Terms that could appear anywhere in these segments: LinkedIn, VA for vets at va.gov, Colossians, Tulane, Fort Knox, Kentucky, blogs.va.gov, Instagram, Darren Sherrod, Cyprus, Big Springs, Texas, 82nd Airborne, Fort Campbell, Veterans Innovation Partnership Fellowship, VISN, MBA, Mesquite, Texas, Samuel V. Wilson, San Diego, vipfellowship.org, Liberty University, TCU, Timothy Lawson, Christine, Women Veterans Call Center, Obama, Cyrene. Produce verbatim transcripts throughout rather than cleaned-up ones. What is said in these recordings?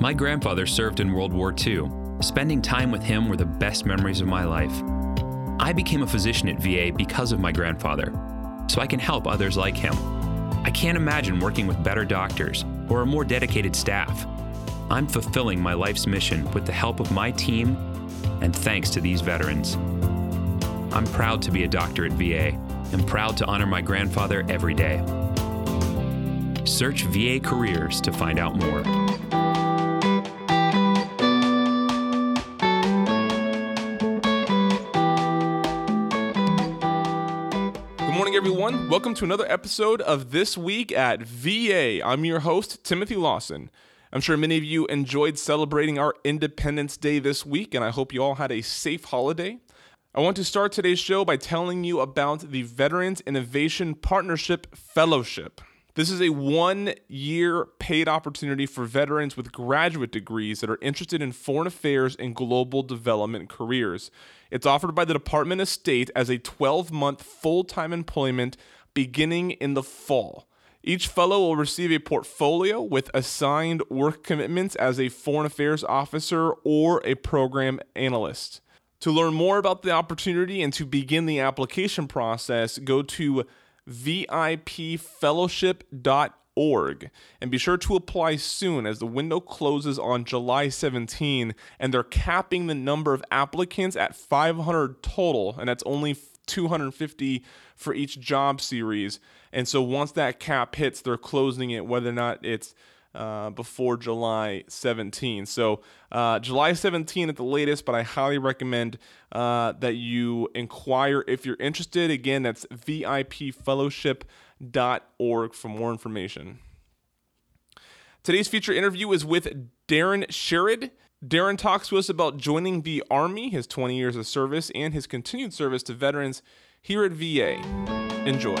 My grandfather served in World War Two. Spending time with him were the best memories of my life. I became a physician at V A because of my grandfather, so I can help others like him. I can't imagine working with better doctors or a more dedicated staff. I'm fulfilling my life's mission with the help of my team and thanks to these veterans. I'm proud to be a doctor at V A and proud to honor my grandfather every day. Search V A Careers to find out more. Good morning, everyone. Welcome to another episode of This Week at V A. I'm your host, Timothy Lawson. I'm sure many of you enjoyed celebrating our Independence Day this week, and I hope you all had a safe holiday. I want to start today's show by telling you about the Veterans Innovation Partnership Fellowship. This is a one-year paid opportunity for veterans with graduate degrees that are interested in foreign affairs and global development careers. It's offered by the Department of State as a twelve-month full-time employment beginning in the fall. Each fellow will receive a portfolio with assigned work commitments as a foreign affairs officer or a program analyst. To learn more about the opportunity and to begin the application process, go to vip fellowship dot org and be sure to apply soon, as the window closes on July seventeenth and they're capping the number of applicants at five hundred total, and that's only two hundred fifty for each job series. And so once that cap hits, they're closing it, whether or not it's Uh, before July seventeenth. So uh, July seventeenth at the latest, but I highly recommend uh, that you inquire if you're interested. Again, that's vip fellowship dot org for more information. Today's feature interview is with Darren Sherrod. Darren talks to us about joining the Army, his twenty years of service, and his continued service to veterans here at V A. Enjoy.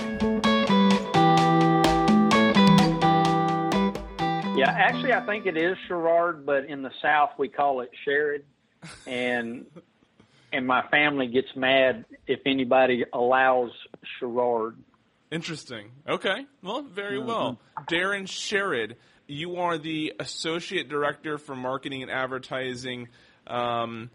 Yeah, actually, I think it is Sherrod, but in the South, we call it Sherrod, and and my family gets mad if anybody allows Sherrod. Interesting. Okay. Well, very well. Darren Sherrod, you are the Associate Director for Marketing and Advertising. Um,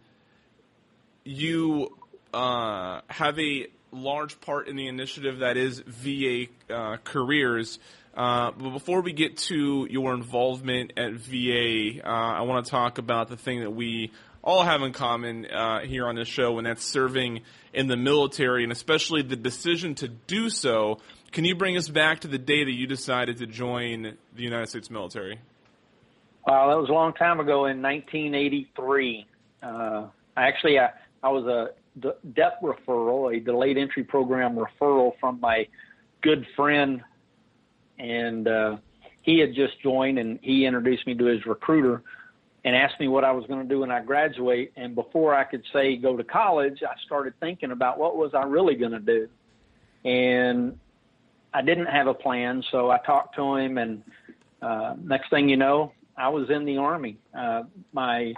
you uh, have a large part in the initiative that is V A uh, Careers. Uh, but before we get to your involvement at V A, uh, I want to talk about the thing that we all have in common uh, here on this show, and that's serving in the military, and especially the decision to do so. Can you bring us back to the day that you decided to join the United States military? Wow, that was a long time ago in nineteen eighty-three. Uh, actually, I, I was a DEP referral, a delayed entry program referral from my good friend. And uh, he had just joined, and he introduced me to his recruiter and asked me what I was going to do when I graduate. And before I could say go to college, I started thinking about what was I really going to do. And I didn't have a plan, so I talked to him, and uh, next thing you know, I was in the Army. Uh, my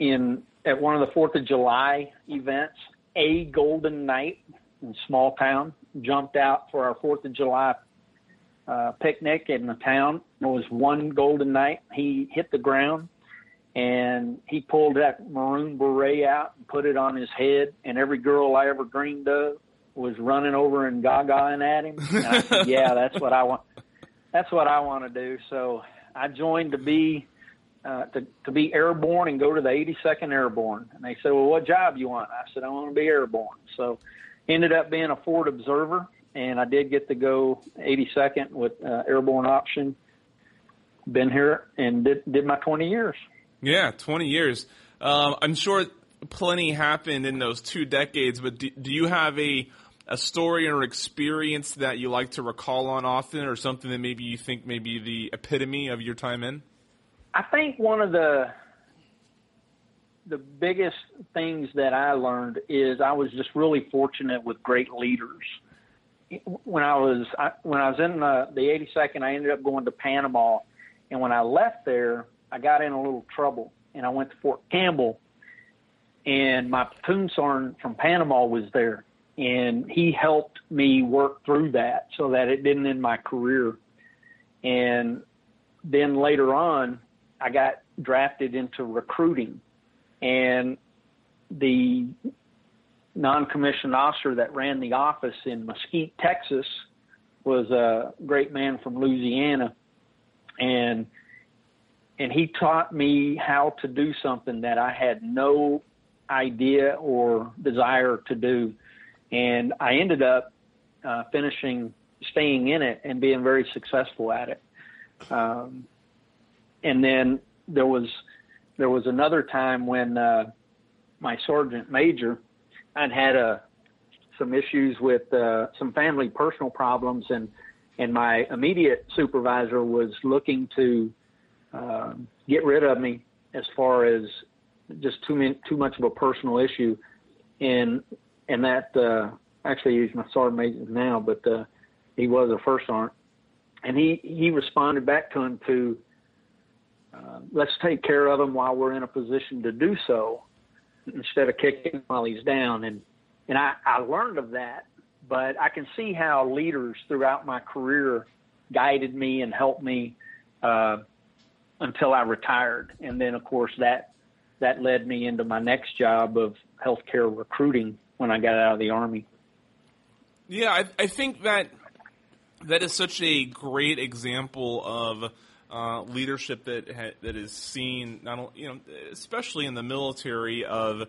in at one of the Fourth of July events, a Golden Knight in small town jumped out for our Fourth of July uh, picnic in the town. There was one Golden Knight. He hit the ground, and he pulled that maroon beret out and put it on his head, and every girl I ever dreamed of was running over and gagaing at him. And I said, yeah, that's what I want. That's what I want to do. So I joined to be uh, to, to be airborne and go to the eighty-second Airborne. And they said, well, what job you want? I said, I want to be airborne. So ended up being a forward observer, and I did get to go eighty-second with uh, airborne option. Been here and did, did my twenty years. Yeah, twenty years. Um, I'm sure plenty happened in those two decades, but do, do you have a, a story or experience that you like to recall on often, or something that maybe you think may be the epitome of your time in? I think one of the The biggest things that I learned is I was just really fortunate with great leaders. When I was I, when I was in the, the eighty-second, I ended up going to Panama, and when I left there, I got in a little trouble, and I went to Fort Campbell, and my platoon sergeant from Panama was there, and he helped me work through that so that it didn't end my career. And then later on, I got drafted into recruiting, and the non-commissioned officer that ran the office in Mesquite, Texas, was a great man from Louisiana, and and he taught me how to do something that I had no idea or desire to do, and I ended up uh, finishing staying in it and being very successful at it. Um, and then there was, there was another time when, uh, my sergeant major, I'd had, uh, some issues with, uh, some family personal problems, and, and my immediate supervisor was looking to, uh, get rid of me as far as just too many, too much of a personal issue. And, and that, uh, actually he's my sergeant major now, but, uh, he was a first sergeant. And he, he responded back to him to, uh, let's take care of him while we're in a position to do so, instead of kicking him while he's down. And, and I, I learned of that, but I can see how leaders throughout my career guided me and helped me uh, until I retired. And then, of course, that that led me into my next job of healthcare recruiting when I got out of the Army. Yeah, I, I think that... That is such a great example of uh, leadership that ha- that is seen, not only, you know, especially in the military, of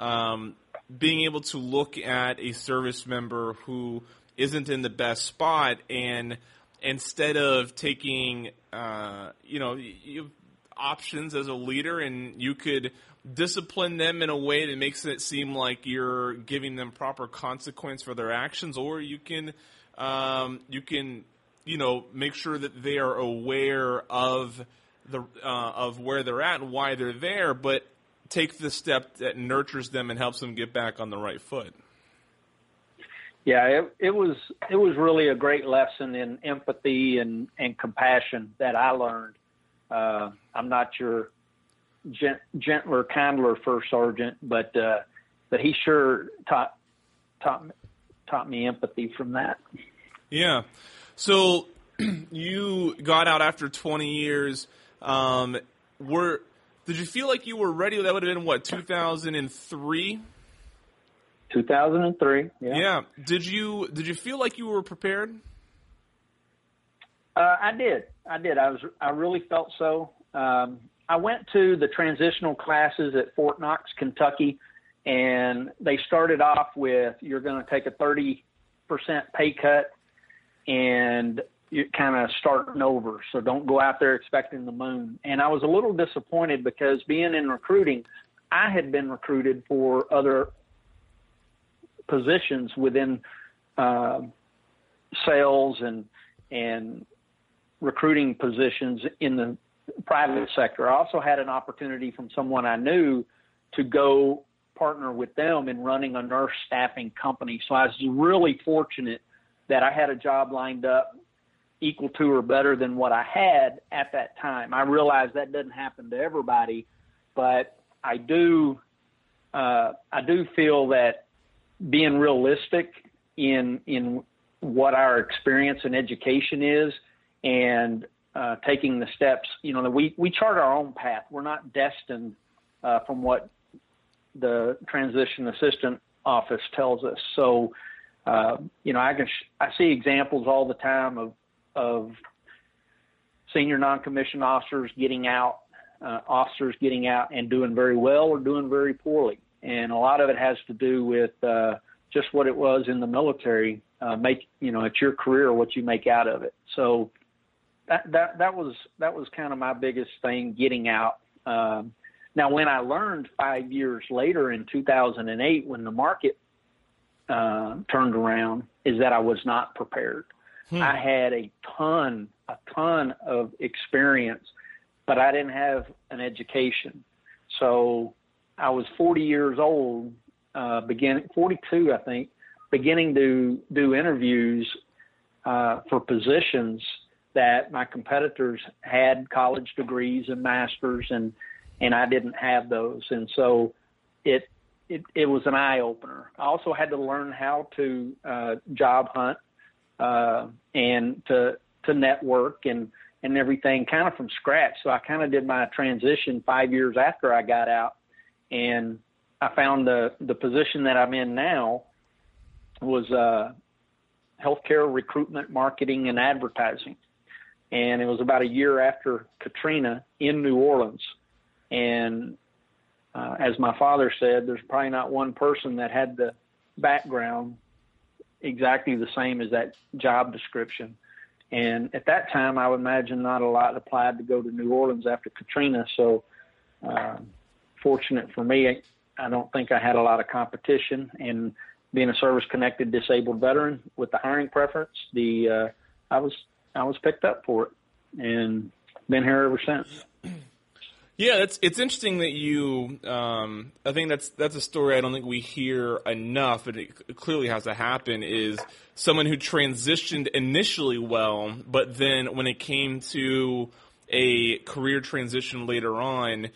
um, being able to look at a service member who isn't in the best spot, and instead of taking uh, you know you have options as a leader, and you could discipline them in a way that makes it seem like you're giving them proper consequence for their actions, or you can. Um, you can, you know, make sure that they are aware of the uh, of where they're at and why they're there, but take the step that nurtures them and helps them get back on the right foot. Yeah, it, it was it was really a great lesson in empathy and, and compassion that I learned. Uh, I'm not your gent- gentler, kindler first sergeant, but uh, but he sure taught taught me. taught me empathy from that. Yeah. So you got out after twenty years. Um, were did you feel like you were ready? That would have been, what, two thousand three? two thousand three, yeah. Yeah. Did you, did you feel like you were prepared? Uh, I did. I did. I was. I really felt so. Um, I went to the transitional classes at Fort Knox, Kentucky, and they started off with, you're going to take a thirty percent pay cut and you're kind of starting over. So don't go out there expecting the moon. And I was a little disappointed because being in recruiting, I had been recruited for other positions within uh, sales and and recruiting positions in the private sector. I also had an opportunity from someone I knew to go partner with them in running a nurse staffing company. So I was really fortunate that I had a job lined up equal to or better than what I had at that time. I realize that doesn't happen to everybody, but I do, uh, I do feel that being realistic in, in what our experience and education is, and uh, taking the steps, you know, that we, we chart our own path. We're not destined uh, from what the transition assistant office tells us. So, uh, you know, I can, sh- I see examples all the time of, of senior non-commissioned officers getting out, uh, officers getting out and doing very well or doing very poorly. And a lot of it has to do with, uh, just what it was in the military, uh, make, you know, it's your career, what you make out of it. So that, that, that was, that was kind of my biggest thing, getting out. Um, Now, when I learned five years later in two thousand eight, when the market uh, turned around, is that I was not prepared. Hmm. I had a ton, a ton of experience, but I didn't have an education. So I was forty years old, uh, beginning forty-two, I think, beginning to do interviews uh, for positions that my competitors had college degrees and masters and. And I didn't have those. And so it, it, it was an eye opener. I also had to learn how to, uh, job hunt, uh, and to, to network and, and everything kind of from scratch. So I kind of did my transition five years after I got out, and I found the, the position that I'm in now was uh, healthcare recruitment, marketing, and advertising. And it was about a year after Katrina in New Orleans. And uh, as my father said, there's probably not one person that had the background exactly the same as that job description. And at that time, I would imagine not a lot applied to go to New Orleans after Katrina. So um, fortunate for me, I don't think I had a lot of competition. And being a service-connected disabled veteran with the hiring preference, the uh, I was I was picked up for it, and been here ever since. Yeah, it's it's interesting that you. Um, I think that's that's a story I don't think we hear enough, and it clearly has to happen. Is someone who transitioned initially well, but then when it came to a career transition later on,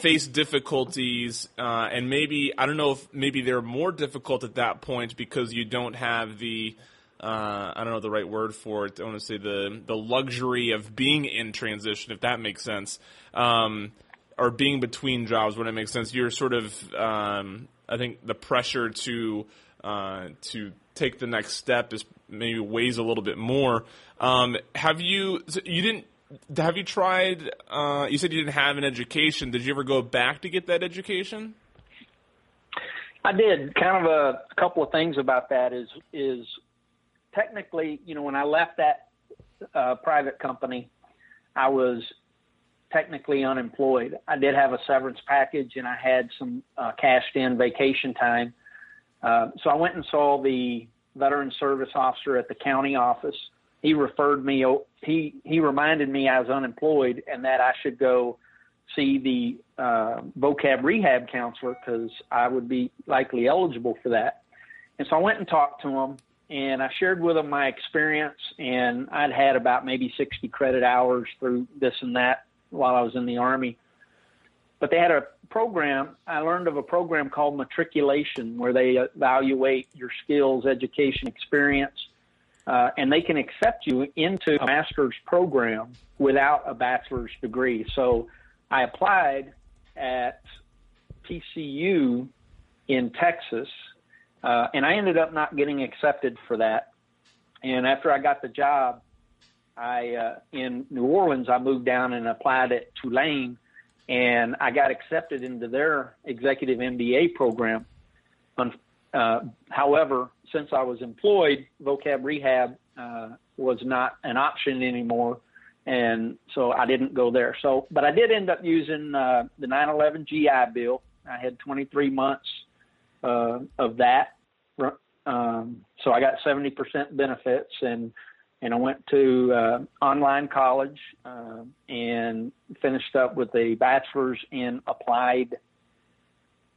faced difficulties, uh, and maybe I don't know if maybe they're more difficult at that point because you don't have the. Uh, I don't know the right word for it. I want to say the the luxury of being in transition, if that makes sense, um, or being between jobs when it makes sense. You're sort of, um, I think, the pressure to uh, to take the next step is maybe weighs a little bit more. Um, have you so you didn't have you tried? Uh, you said you didn't have an education. Did you ever go back to get that education? I did. Kind of a, a couple of things about that is is. Technically, you know, when I left that uh, private company, I was technically unemployed. I did have a severance package, and I had some uh, cashed-in vacation time. Uh, so I went and saw the veteran service officer at the county office. He referred me. He he reminded me I was unemployed and that I should go see the uh, vocab rehab counselor because I would be likely eligible for that. And so I went and talked to him. And I shared with them my experience, and I'd had about maybe sixty credit hours through this and that while I was in the Army. But they had a program. I learned of a program called matriculation where they evaluate your skills, education, experience, uh, and they can accept you into a master's program without a bachelor's degree. So I applied at T C U in Texas. Uh, and I ended up not getting accepted for that. And after I got the job, I uh, in New Orleans, I moved down and applied at Tulane, and I got accepted into their executive M B A program. Uh, however, since I was employed, vocab rehab uh, was not an option anymore, and so I didn't go there. So, but I did end up using uh, the nine eleven G I Bill. I had twenty-three months. Uh, of that. Um, so I got seventy percent benefits, and, and I went to uh, online college uh, and finished up with a bachelor's in applied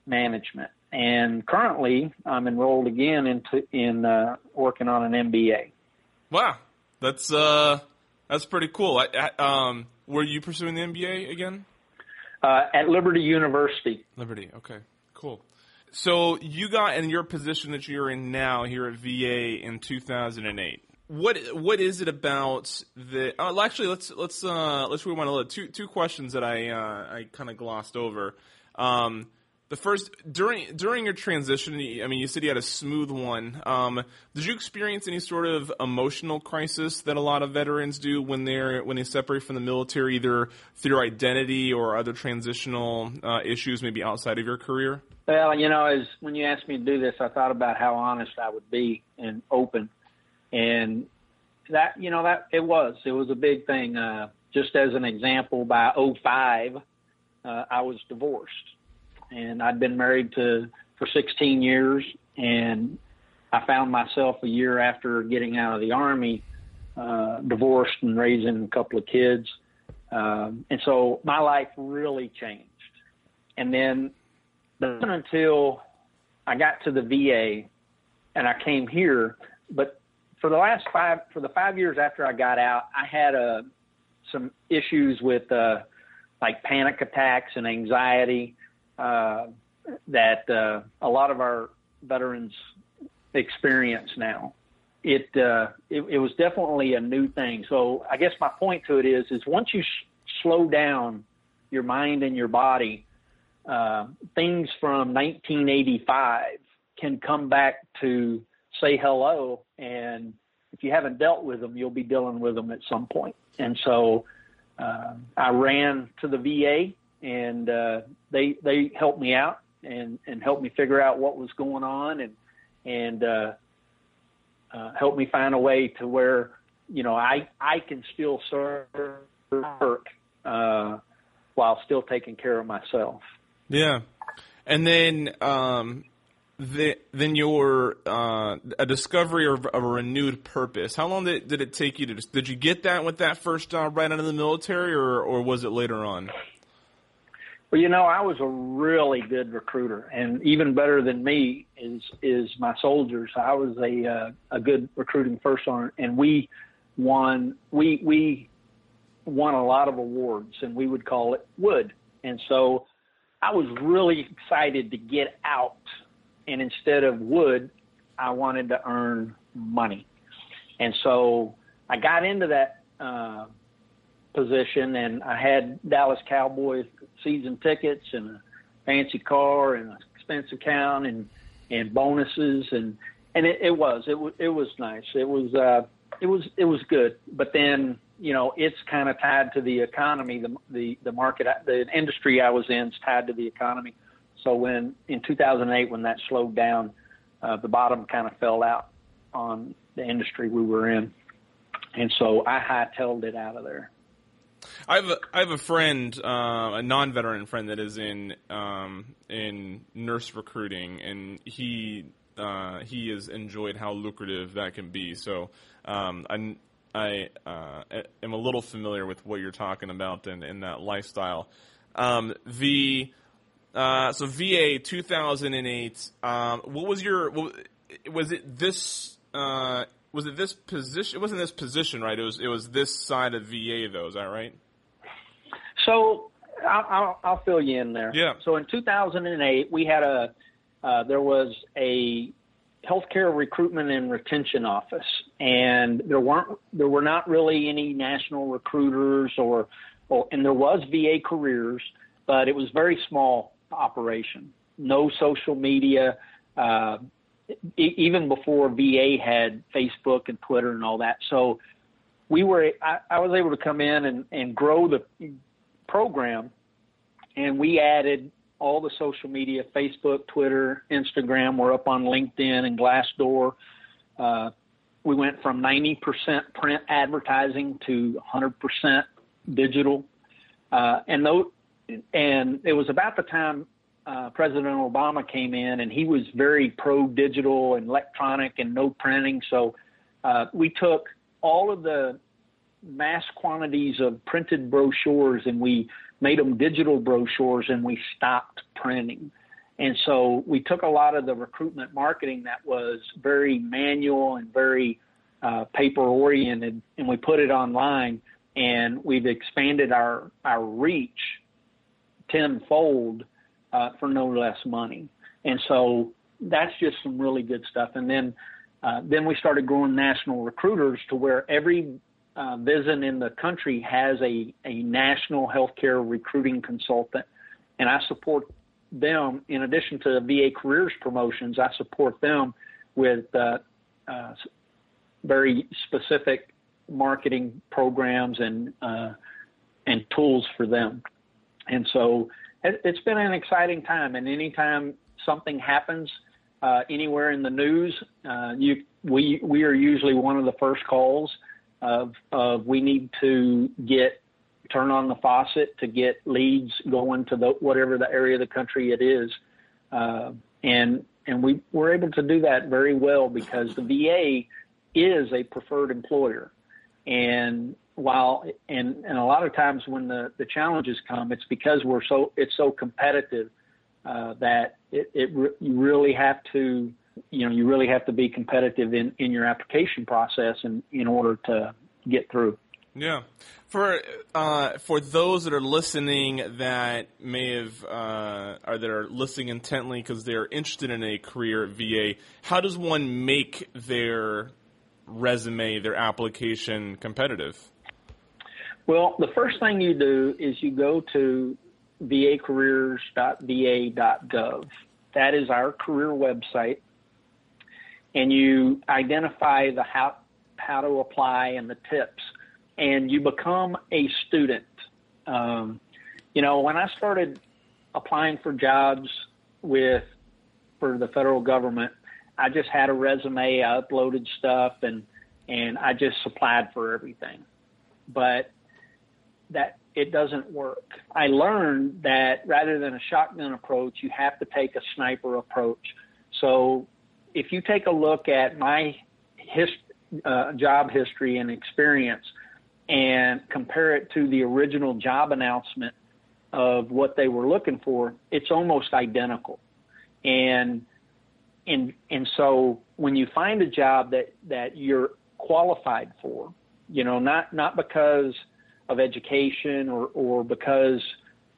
management. And currently I'm enrolled again into, in uh, working on an M B A. Wow. That's, uh, that's pretty cool. I, I, um, were you pursuing the M B A again? Uh, at Liberty University. Liberty. Okay, cool. So you got in your position that you're in now here at V A in two thousand eight. What what is it about the? Oh, actually, let's let's uh, let's rewind a little. Two two questions that I uh, I kind of glossed over. Um, the first during during your transition, I mean, you said you had a smooth one. Um, did you experience any sort of emotional crisis that a lot of veterans do when they're when they separate from the military, either through identity or other transitional uh, issues, maybe outside of your career? Well, you know, as when you asked me to do this, I thought about how honest I would be and open, and that, you know, that it was, it was a big thing. Uh, just as an example, by oh five, uh, I was divorced, and I'd been married to for sixteen years, and I found myself a year after getting out of the Army, uh, divorced and raising a couple of kids, um, and so my life really changed, and then. But until I got to the V A and I came here, but for the last five, for the five years after I got out, I had uh, some issues with uh, like panic attacks and anxiety uh, that uh, a lot of our veterans experience now. it, uh, it it was definitely a new thing. So I guess my point to it is, is once you sh- slow down your mind and your body, uh, things from nineteen eighty-five can come back to say hello. And if you haven't dealt with them, you'll be dealing with them at some point. And so uh, I ran to the V A, and uh, they they helped me out and, and helped me figure out what was going on, and and uh, uh, helped me find a way to where, you know, I, I can still serve work uh, while still taking care of myself. Yeah. And then um The, then your uh, a discovery or a renewed purpose. How long did, did it take you to – did you get that with that first job right out of the military, or, or was it later on? Well, you know, I was a really good recruiter, and even better than me is is my soldiers. I was a uh, a good recruiting first sergeant, and we won we we won a lot of awards, and we would call it Wood. And so I was really excited to get out. And instead of wood, I wanted to earn money. And so I got into that uh, position, and I had Dallas Cowboys season tickets and a fancy car and an expense account and, and bonuses. And, and it, it was, it was, it was nice. It was, uh, it was, it was good. But then, you know, it's kind of tied to the economy. The, the, the market, the industry I was in is tied to the economy. So when in two thousand eight, when that slowed down, uh, the bottom kind of fell out on the industry we were in, and so I hightailed it out of there. I have a, I have a friend, uh, a non-veteran friend that is in um, in nurse recruiting, and he uh, he has enjoyed how lucrative that can be. So um, I I uh, am a little familiar with what you're talking about and, and that lifestyle. Um, the Uh, so V A two thousand eight. Um, what was your? Was it this? Uh, was it this position? It wasn't this position, right? It was. It was this side of V A, though. Is that right? So I'll, I'll, I'll fill you in there. Yeah. So in two thousand eight, we had a. Uh, there was a healthcare recruitment and retention office, and there weren't. There were not really any national recruiters, or, or and there was V A Careers, but it was very small operation, no social media. Uh, e- even before V A had Facebook and Twitter and all that. So we were, I, I was able to come in and, and grow the program. And we added all the social media, Facebook, Twitter, Instagram. We're up on LinkedIn and Glassdoor. Uh, we went from ninety percent print advertising to one hundred percent digital. Uh, and those, And it was about the time uh, President Obama came in, and he was very pro-digital and electronic and no printing. So uh, we took all of the mass quantities of printed brochures, and we made them digital brochures, and we stopped printing. And so we took a lot of the recruitment marketing that was very manual and very uh, paper-oriented, and we put it online, and we've expanded our, our reach tenfold uh, for no less money. And so that's just some really good stuff. And then uh, then we started growing national recruiters to where every uh, VISN in the country has a, a national healthcare recruiting consultant. And I support them, in addition to V A Careers promotions, I support them with uh, uh, very specific marketing programs and uh, and tools for them. And so it's been an exciting time. And anytime something happens uh, anywhere in the news, uh, you, we we are usually one of the first calls of, of we need to get turn on the faucet to get leads going to the, whatever the area of the country it is. Uh, and and we we're able to do that very well because the V A is a preferred employer. And While and, and a lot of times when the, the challenges come, it's because we're so it's so competitive uh, that it, it re- you really have to you know you really have to be competitive in, in your application process in, in order to get through. Yeah, for uh, for those that are listening that may have uh, or that are listening intently because they're interested in a career at V A, how does one make their resume, their application competitive? Well, the first thing you do is you go to v a careers dot v a dot gov. That is our career website. And you identify the how, how to apply and the tips. And you become a student. Um, you know, when I started applying for jobs with for the federal government, I just had a resume, I uploaded stuff, and and I just applied for everything. But that it doesn't work. I learned that rather than a shotgun approach, you have to take a sniper approach. So if you take a look at my hist- uh, job history and experience and compare it to the original job announcement of what they were looking for, it's almost identical. And and and so when you find a job that, that you're qualified for, you know, not, not because of education or, or because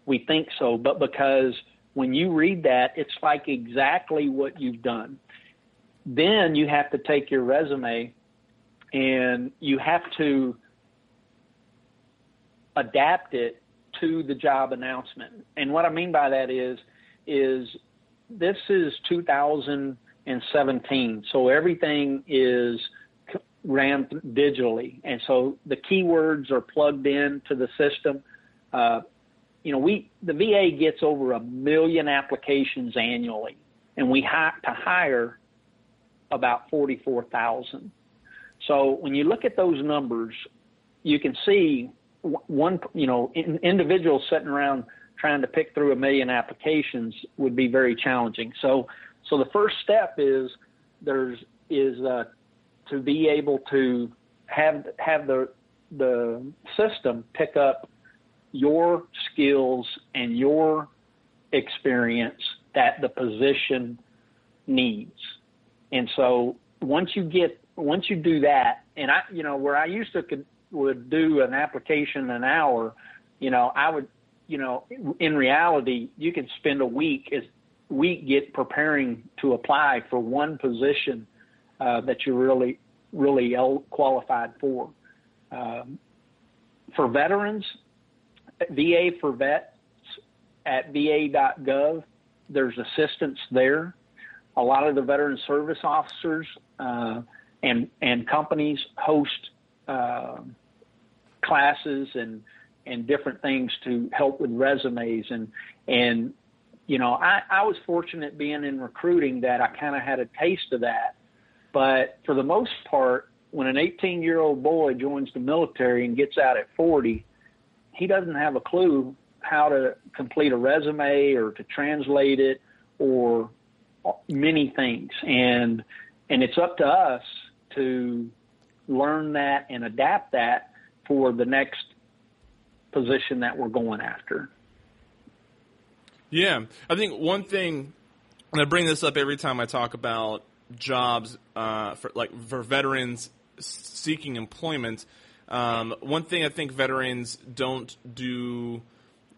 we think so, but because when you read that, it's like exactly what you've done. Then you have to take your resume and you have to adapt it to the job announcement. And what I mean by that is, is this is two thousand seventeen. So everything is ran digitally. And so the keywords are plugged in to the system. Uh, you know, we, the V A gets over a million applications annually, and we have to hire about forty-four thousand. So when you look at those numbers, you can see one, you know, in, individuals sitting around trying to pick through a million applications would be very challenging. So, so the first step is there's is uh, to be able to have have the the system pick up your skills and your experience that the position needs. And so once you get once you do that, and I, you know, where I used to could, would do an application an hour, you know, I would, you know, in reality, you can spend a week is week get preparing to apply for one position uh, that you're really really qualified for. Um, for veterans, V A for vets at v a dot gov. There's assistance there. A lot of the veteran service officers uh, and and companies host uh, classes and and different things to help with resumes. And, and you know, I, I was fortunate being in recruiting that I kind of had a taste of that. But for the most part, when an eighteen-year-old boy joins the military and gets out at forty, he doesn't have a clue how to complete a resume or to translate it or many things. And and it's up to us to learn that and adapt that for the next position that we're going after. Yeah. I think one thing, and I bring this up every time I talk about jobs, uh, for like for veterans seeking employment. Um, one thing I think veterans don't do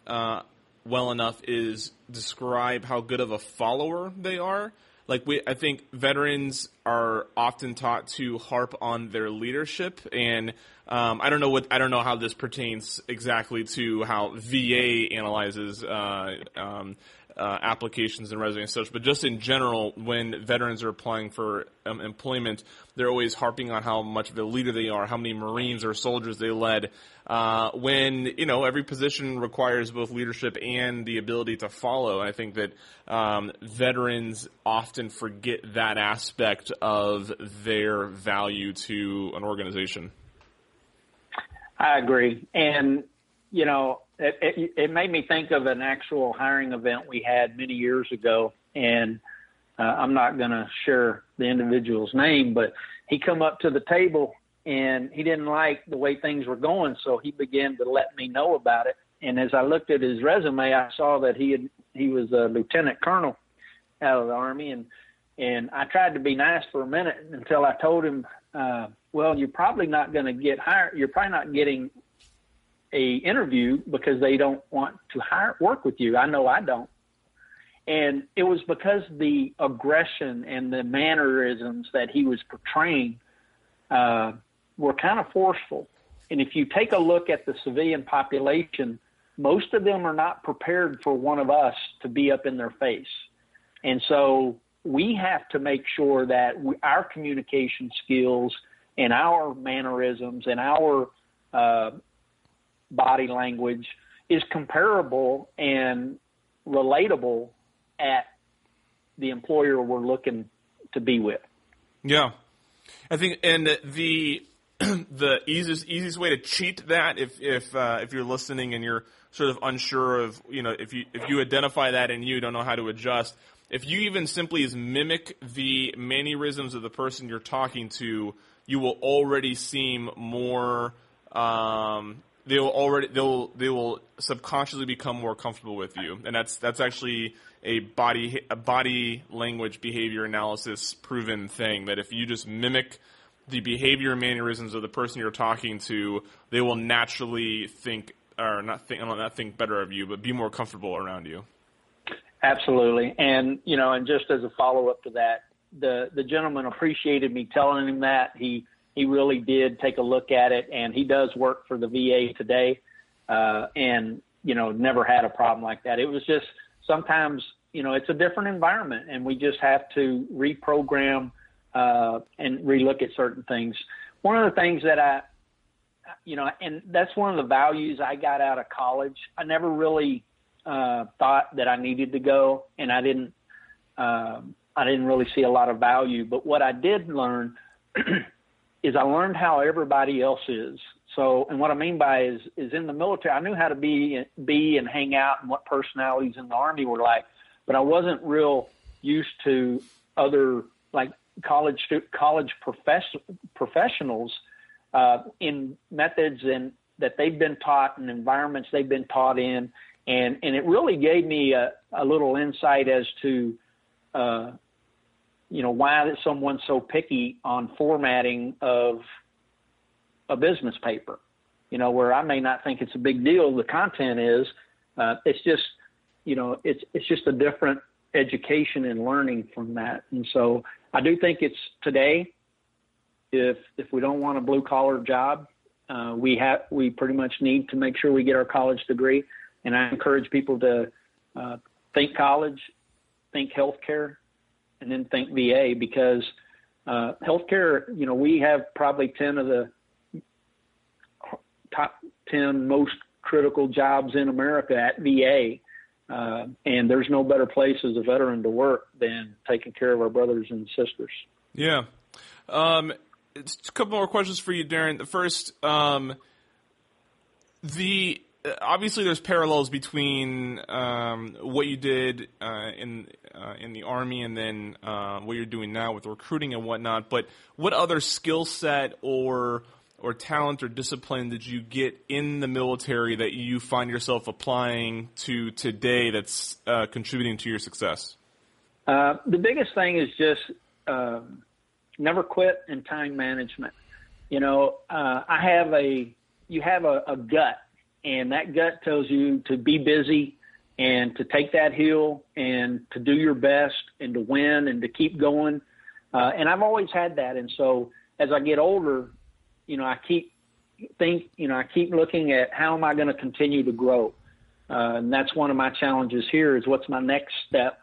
uh, well enough is describe how good of a follower they are. Like we, I think veterans are often taught to harp on their leadership, and um, I don't know what I don't know how this pertains exactly to how V A analyzes uh, um, uh, applications and resumes and such. But just in general, when veterans are applying for um, employment, they're always harping on how much of a leader they are, how many Marines or soldiers they led. Uh, when you know every position requires both leadership and the ability to follow, and I think that um, veterans often forget that aspect of their value to an organization. I agree, and you know it, it, it made me think of an actual hiring event we had many years ago, and uh, I'm not going to share the individual's name, but he come up to the table. And he didn't like the way things were going, so he began to let me know about it. And as I looked at his resume, I saw that he had, he was a lieutenant colonel out of the Army. And and I tried to be nice for a minute until I told him, uh, well, you're probably not going to get hired. You're probably not getting a interview because they don't want to hire work with you. I know I don't. And it was because the aggression and the mannerisms that he was portraying uh, were kind of forceful. And if you take a look at the civilian population, most of them are not prepared for one of us to be up in their face. And so we have to make sure that we, our communication skills and our mannerisms and our uh, body language is comparable and relatable at the employer we're looking to be with. Yeah. I think, and the the easiest easiest way to cheat that, if if uh, if you're listening and you're sort of unsure of, you know, if you if you identify that and you don't know how to adjust, if you even simply is mimic the mannerisms of the person you're talking to, you will already seem more. Um, they will already they will they will subconsciously become more comfortable with you, and that's that's actually a body a body language behavior analysis proven thing that if you just mimic the behavior and mannerisms of the person you're talking to, they will naturally think, or not think, not think better of you, but be more comfortable around you. Absolutely. And, you know, and just as a follow-up to that, the, the gentleman appreciated me telling him that. He, he really did take a look at it, and he does work for the V A today, uh, and, you know, never had a problem like that. It was just sometimes, you know, it's a different environment, and we just have to reprogram Uh, and relook at certain things. One of the things that I, you know, and that's one of the values I got out of college. I never really uh, thought that I needed to go, and I didn't. Um, I didn't really see a lot of value. But what I did learn is I learned how everybody else is. So, and what I mean by is, is in the military, I knew how to be, be and hang out, and what personalities in the Army were like, but I wasn't real used to other like. college college profess, professionals uh, in methods and that they've been taught and environments they've been taught in. And, and it really gave me a, a little insight as to, uh, you know, why that someone's so picky on formatting of a business paper, you know, where I may not think it's a big deal. The content is, uh, it's just, you know, it's, it's just a different education and learning from that. And so I do think it's today, if if we don't want a blue collar job, uh, we have we pretty much need to make sure we get our college degree. And I encourage people to uh, think college, think healthcare, and then think V A, because uh, healthcare, you know, we have probably ten of the top ten most critical jobs in America at V A. Uh, and there's no better place as a veteran to work than taking care of our brothers and sisters. Yeah. Um, it's a couple more questions for you, Darren. The first, um, the obviously there's parallels between um, what you did uh, in uh, in the Army and then uh, what you're doing now with recruiting and whatnot. But what other skill set or or talent or discipline did you get in the military that you find yourself applying to today that's uh, contributing to your success? Uh, the biggest thing is just uh, never quit and time management. You know, uh, I have a, you have a, a gut, and that gut tells you to be busy and to take that hill and to do your best and to win and to keep going. Uh, and I've always had that. And so as I get older, you know, I keep think, you know, I keep looking at how am I going to continue to grow? Uh, and that's one of my challenges here is what's my next step,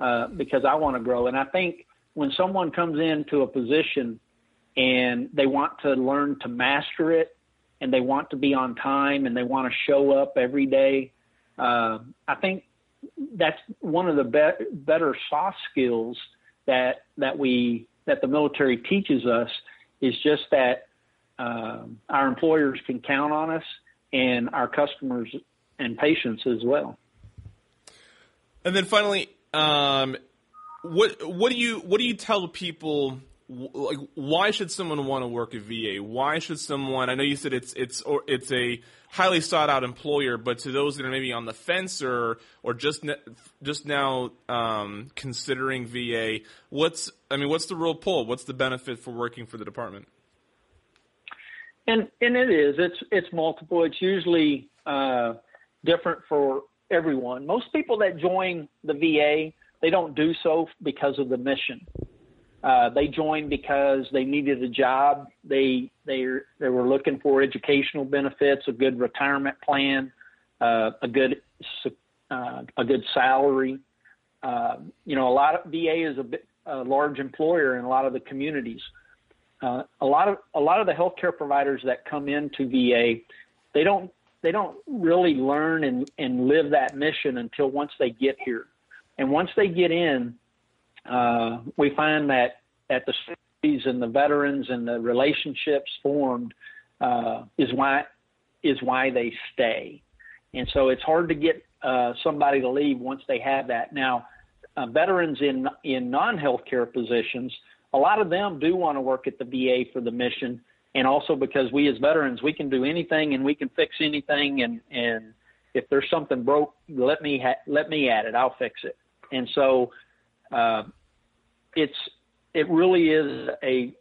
uh, because I want to grow. And I think when someone comes into a position and they want to learn to master it and they want to be on time and they want to show up every day, uh, I think that's one of the be- better soft skills that, that we, that the military teaches us is just that, Um, our employers can count on us and our customers and patients as well. And then finally, um, what what do you what do you tell people? Like, why should someone want to work at V A? Why should someone? I know you said it's it's or it's a highly sought out employer, but to those that are maybe on the fence or or just ne- just now um, considering V A, what's I mean, what's the real pull? What's the benefit for working for the department? And and it is, it's it's multiple. It's usually uh, different for everyone. Most people that join the V A, they don't do so because of the mission. Uh, they joined because they needed a job. They they they were looking for educational benefits, a good retirement plan, uh, a good uh, a good salary. Uh, you know, a lot of V A is a, a large employer in a lot of the communities. Uh, a lot of a lot of the healthcare providers that come into V A, they don't they don't really learn and, and live that mission until once they get here, and once they get in. Uh, we find that at the cities and the veterans and the relationships formed uh, is why is why they stay. And so it's hard to get uh, somebody to leave once they have that. Now, uh, veterans in in non-healthcare positions, a lot of them do want to work at the V A for the mission, and also because we as veterans, we can do anything and we can fix anything. And, and if there's something broke, let me ha- let me at it. I'll fix it. And so uh, it's, it really is a,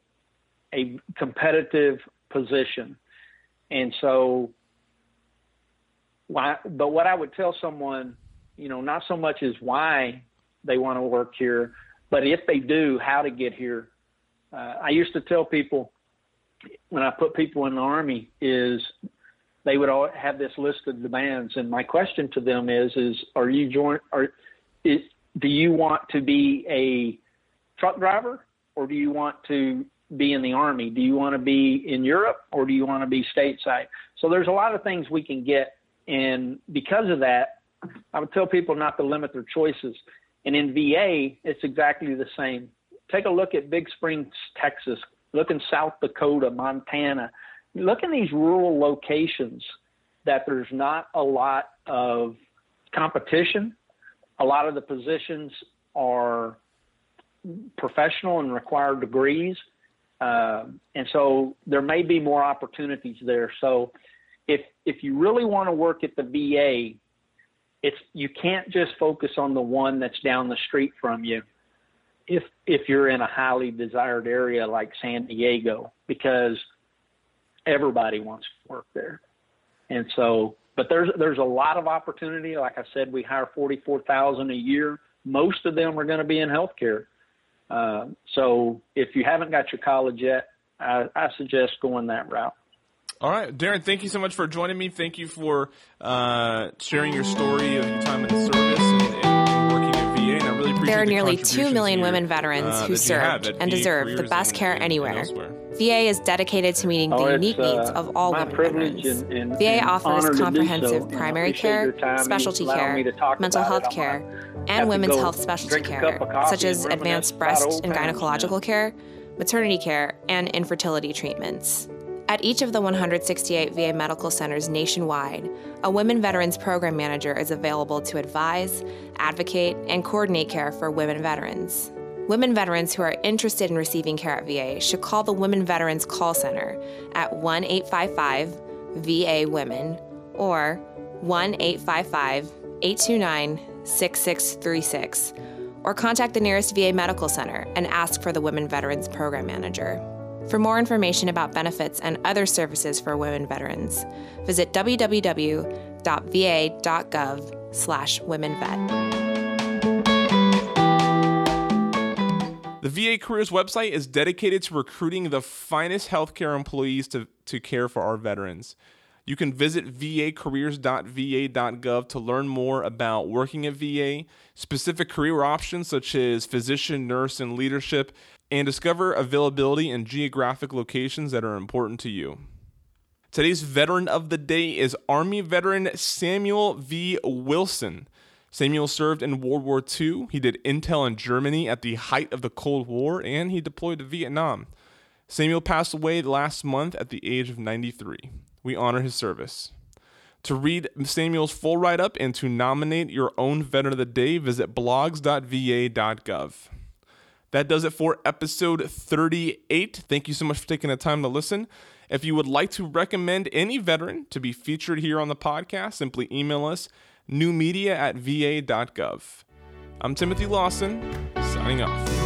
a competitive position. And so, why, but what I would tell someone, you know, not so much is why they want to work here, but if they do, how to get here. Uh, I used to tell people when I put people in the Army is they would all have this list of demands. And my question to them is, is, are you join, are, is, do you want to be a truck driver, or do you want to be in the Army? Do you want to be in Europe, or do you want to be stateside? So there's a lot of things we can get. And because of that, I would tell people not to limit their choices. And in V A, it's exactly the same. Take a look at Big Springs, Texas. Look in South Dakota, Montana. Look in these rural locations that there's not a lot of competition. A lot of the positions are professional and require degrees. Uh, and so there may be more opportunities there. So if if you really want to work at the V A, it's you can't just focus on the one that's down the street from you if if you're in a highly desired area like San Diego, because everybody wants to work there. And so But there's there's a lot of opportunity. Like I said, we hire forty-four thousand a year. Most of them are going to be in healthcare. Uh, so if you haven't got your college yet, I, I suggest going that route. All right, Darren, thank you so much for joining me. Thank you for uh, sharing your story of your time in the service and, and working at V A. And I really appreciate. There are the nearly two million here, women veterans uh, who served and deserve the best care and, anywhere. And V A is dedicated to meeting oh, the unique uh, needs of all women veterans. And, and, V A and offers comprehensive so. primary care, specialty care, mental health care, and women's health specialty care, such as advanced breast and gynecological care, maternity care, and infertility treatments. At each of the one hundred sixty-eight V A medical centers nationwide, a Women Veterans Program Manager is available to advise, advocate, and coordinate care for women veterans. Women veterans who are interested in receiving care at V A should call the Women Veterans Call Center at one eight five five V A Women or one eight five five eight two nine six six three six, or contact the nearest V A Medical Center and ask for the Women Veterans Program Manager. For more information about benefits and other services for women veterans, visit w w w dot v a dot gov slash women vet. The V A Careers website is dedicated to recruiting the finest healthcare employees to, to care for our veterans. You can visit v a careers dot v a dot gov to learn more about working at V A, specific career options such as physician, nurse, and leadership, and discover availability and geographic locations that are important to you. Today's veteran of the day is Army veteran Samuel V. Wilson. Samuel served in World War Two, he did intel in Germany at the height of the Cold War, and he deployed to Vietnam. Samuel passed away last month at the age of ninety-three. We honor his service. To read Samuel's full write-up and to nominate your own Veteran of the Day, visit blogs dot v a dot gov. That does it for episode thirty-eight. Thank you so much for taking the time to listen. If you would like to recommend any veteran to be featured here on the podcast, simply email us newmedia at v a dot gov. I'm Timothy Lawson, signing off.